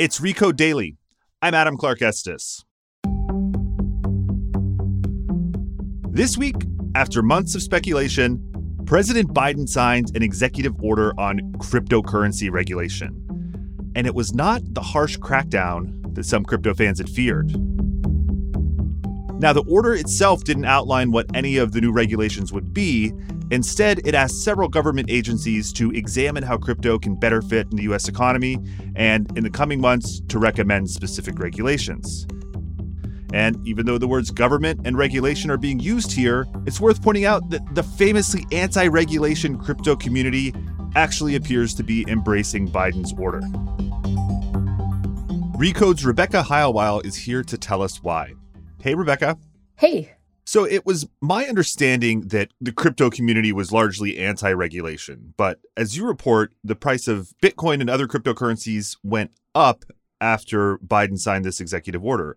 It's Rico Daily. I'm Adam Clark Estes. This week, after months of speculation, President Biden signed an executive order on cryptocurrency regulation. And it was not the harsh crackdown that some crypto fans had feared. Now, the order itself didn't outline what any of the new regulations would be. Instead, it asked several government agencies to examine how crypto can better fit in the U.S. economy and, in the coming months, to recommend specific regulations. And even though the words government and regulation are being used here, it's worth pointing out that the famously anti-regulation crypto community actually appears to be embracing Biden's order. Recode's Rebecca Heilweil is here to tell us why. Hey, Rebecca. Hey. So it was my understanding that the crypto community was largely anti-regulation. But as you report, the price of Bitcoin and other cryptocurrencies went up after Biden signed this executive order.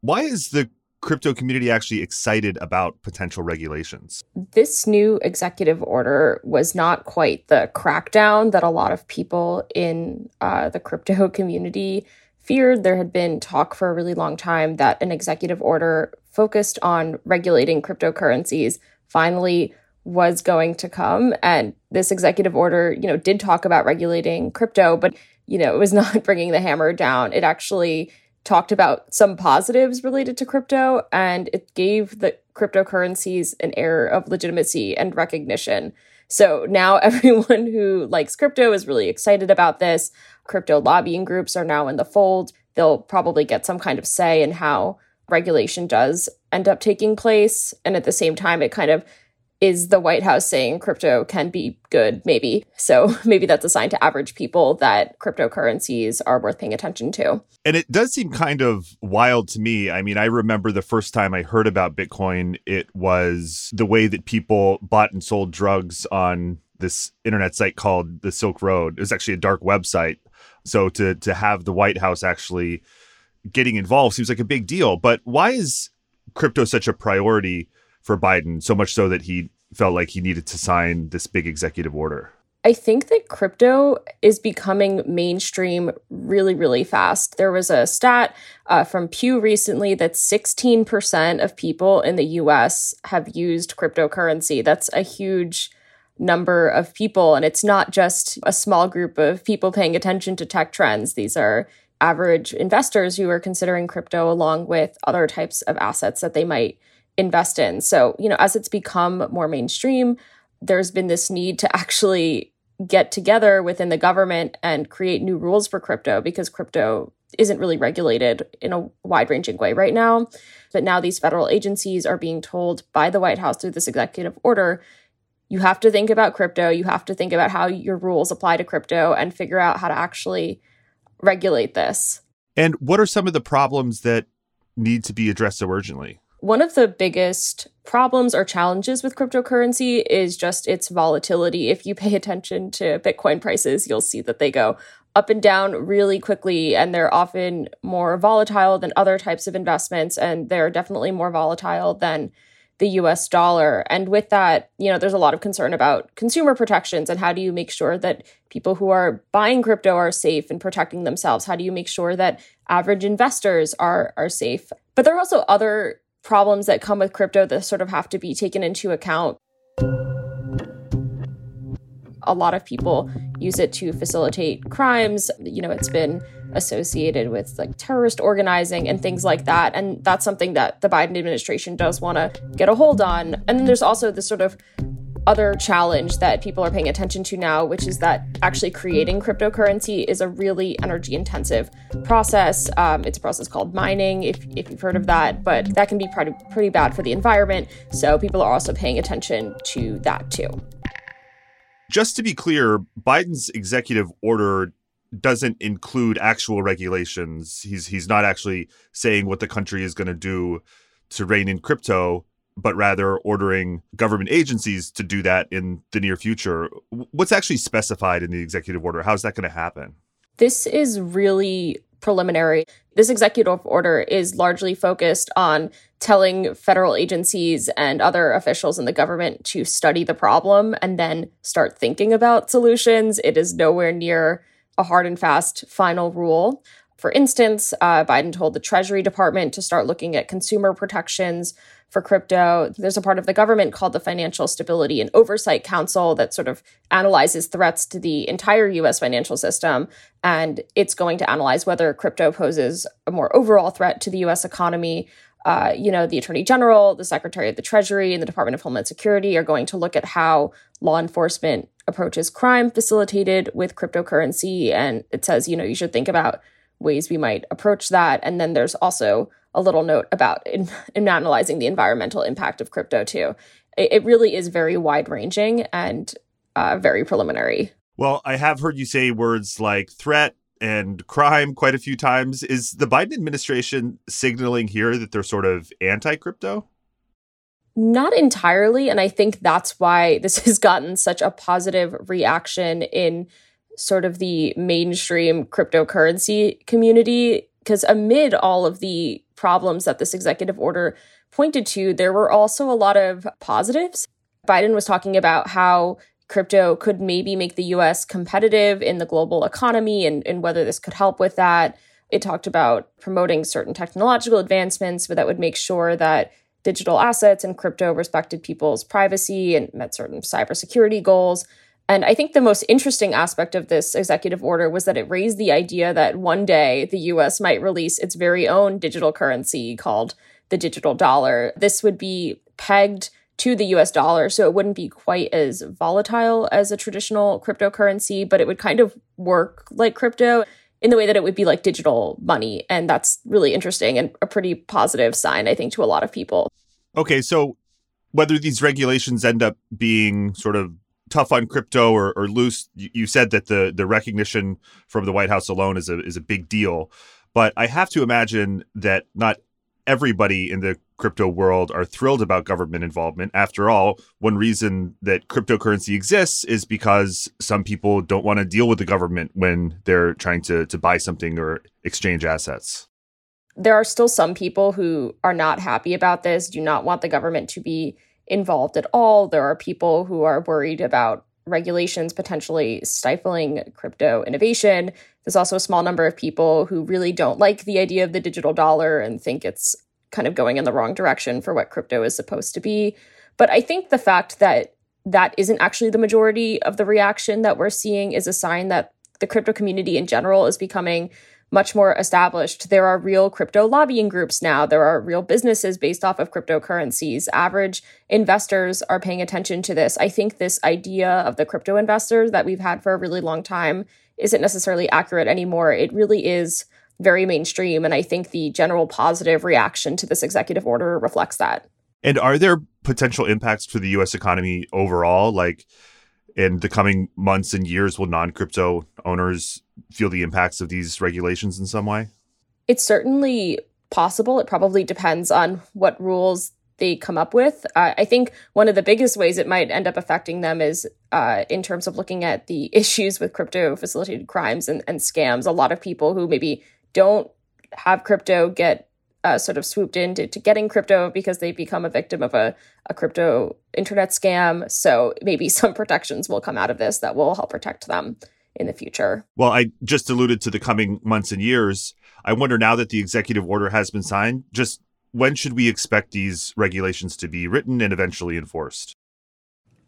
Why is the crypto community actually excited about potential regulations? This new executive order was not quite the crackdown that a lot of people in the crypto community feared. There had been talk for a really long time that an executive order focused on regulating cryptocurrencies finally was going to come. And this executive order, did talk about regulating crypto, but, it was not bringing the hammer down. It actually talked about some positives related to crypto, and it gave the cryptocurrencies an air of legitimacy and recognition. So now everyone who likes crypto is really excited about this. Crypto lobbying groups are now in the fold. They'll probably get some kind of say in how regulation does end up taking place. And at the same time, it kind of is the White House saying crypto can be good, maybe. So maybe that's a sign to average people that cryptocurrencies are worth paying attention to. And it does seem kind of wild to me. I mean, I remember the first time I heard about Bitcoin, it was the way that people bought and sold drugs on this internet site called the Silk Road. It was actually a dark website. So to have the White House actually getting involved seems like a big deal. But why is crypto such a priority for Biden, so much so that he felt like he needed to sign this big executive order? I think that crypto is becoming mainstream really, really fast. There was a stat from Pew recently that 16% of people in the U.S. have used cryptocurrency. That's a huge number of people. And it's not just a small group of people paying attention to tech trends. These are average investors who are considering crypto along with other types of assets that they might invest in. So, as it's become more mainstream, there's been this need to actually get together within the government and create new rules for crypto, because crypto isn't really regulated in a wide-ranging way right now. But now these federal agencies are being told by the White House through this executive order, you have to think about crypto, you have to think about how your rules apply to crypto and figure out how to actually regulate this. And what are some of the problems that need to be addressed so urgently? One of the biggest problems or challenges with cryptocurrency is just its volatility. If you pay attention to Bitcoin prices, you'll see that they go up and down really quickly, and they're often more volatile than other types of investments, and they're definitely more volatile than the US dollar. And with that, there's a lot of concern about consumer protections and how do you make sure that people who are buying crypto are safe and protecting themselves? How do you make sure that average investors are safe? But there are also other problems that come with crypto that sort of have to be taken into account. A lot of people use it to facilitate crimes. It's been associated with terrorist organizing and things like that. And that's something that the Biden administration does want to get a hold on. And then there's also this sort of other challenge that people are paying attention to now, which is that actually creating cryptocurrency is a really energy intensive process. It's a process called mining, if you've heard of that, but that can be pretty bad for the environment. So people are also paying attention to that too. Just to be clear, Biden's executive order doesn't include actual regulations. He's not actually saying what the country is going to do to rein in crypto, but rather ordering government agencies to do that in the near future. What's actually specified in the executive order? How's that going to happen? This is really preliminary. This executive order is largely focused on telling federal agencies and other officials in the government to study the problem and then start thinking about solutions. It is nowhere near a hard and fast final rule. For instance, Biden told the Treasury Department to start looking at consumer protections for crypto. There's a part of the government called the Financial Stability and Oversight Council that sort of analyzes threats to the entire U.S. financial system. And it's going to analyze whether crypto poses a more overall threat to the U.S. economy. The Attorney General, the Secretary of the Treasury, and the Department of Homeland Security are going to look at how law enforcement approaches crime facilitated with cryptocurrency. And it says, you should think about ways we might approach that. And then there's also a little note about in analyzing the environmental impact of crypto, too. It really is very wide-ranging and very preliminary. Well, I have heard you say words like threat and crime quite a few times. Is the Biden administration signaling here that they're sort of anti-crypto? Not entirely. And I think that's why this has gotten such a positive reaction in sort of the mainstream cryptocurrency community, because amid all of the problems that this executive order pointed to, there were also a lot of positives. Biden was talking about how crypto could maybe make the U.S. competitive in the global economy and whether this could help with that. It talked about promoting certain technological advancements, but that would make sure that digital assets and crypto respected people's privacy and met certain cybersecurity goals. And I think the most interesting aspect of this executive order was that it raised the idea that one day the U.S. might release its very own digital currency called the digital dollar. This would be pegged to the U.S. dollar, so it wouldn't be quite as volatile as a traditional cryptocurrency, but it would kind of work like crypto in the way that it would be like digital money. And that's really interesting and a pretty positive sign, I think, to a lot of people. Okay, so whether these regulations end up being sort of tough on crypto or loose, you said that the recognition from the White House alone is a big deal. But I have to imagine that not everybody in the crypto world are thrilled about government involvement. After all, one reason that cryptocurrency exists is because some people don't want to deal with the government when they're trying to buy something or exchange assets. There are still some people who are not happy about this, do not want the government to be involved at all. There are people who are worried about regulations potentially stifling crypto innovation. There's also a small number of people who really don't like the idea of the digital dollar and think it's kind of going in the wrong direction for what crypto is supposed to be. But I think the fact that that isn't actually the majority of the reaction that we're seeing is a sign that the crypto community in general is becoming much more established. There are real crypto lobbying groups now. There are real businesses based off of cryptocurrencies. Average investors are paying attention to this. I think this idea of the crypto investor that we've had for a really long time isn't necessarily accurate anymore. It really is very mainstream. And I think the general positive reaction to this executive order reflects that. And are there potential impacts for the U.S. economy overall? Like, in the coming months and years, will non-crypto owners feel the impacts of these regulations in some way? It's certainly possible. It probably depends on what rules they come up with. I think one of the biggest ways it might end up affecting them is in terms of looking at the issues with crypto-facilitated crimes and scams. A lot of people who maybe don't have crypto get sort of swooped into getting crypto because they become a victim of a crypto internet scam. So maybe some protections will come out of this that will help protect them in the future. Well, I just alluded to the coming months and years. I wonder, now that the executive order has been signed, just when should we expect these regulations to be written and eventually enforced?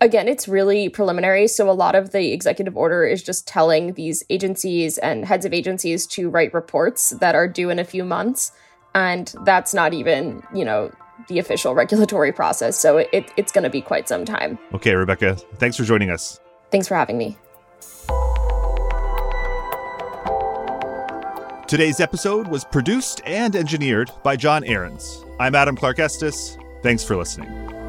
Again, it's really preliminary. So a lot of the executive order is just telling these agencies and heads of agencies to write reports that are due in a few months. And that's not even, the official regulatory process. So it's going to be quite some time. Okay, Rebecca, thanks for joining us. Thanks for having me. Today's episode was produced and engineered by John Ahrens. I'm Adam Clark Estes. Thanks for listening.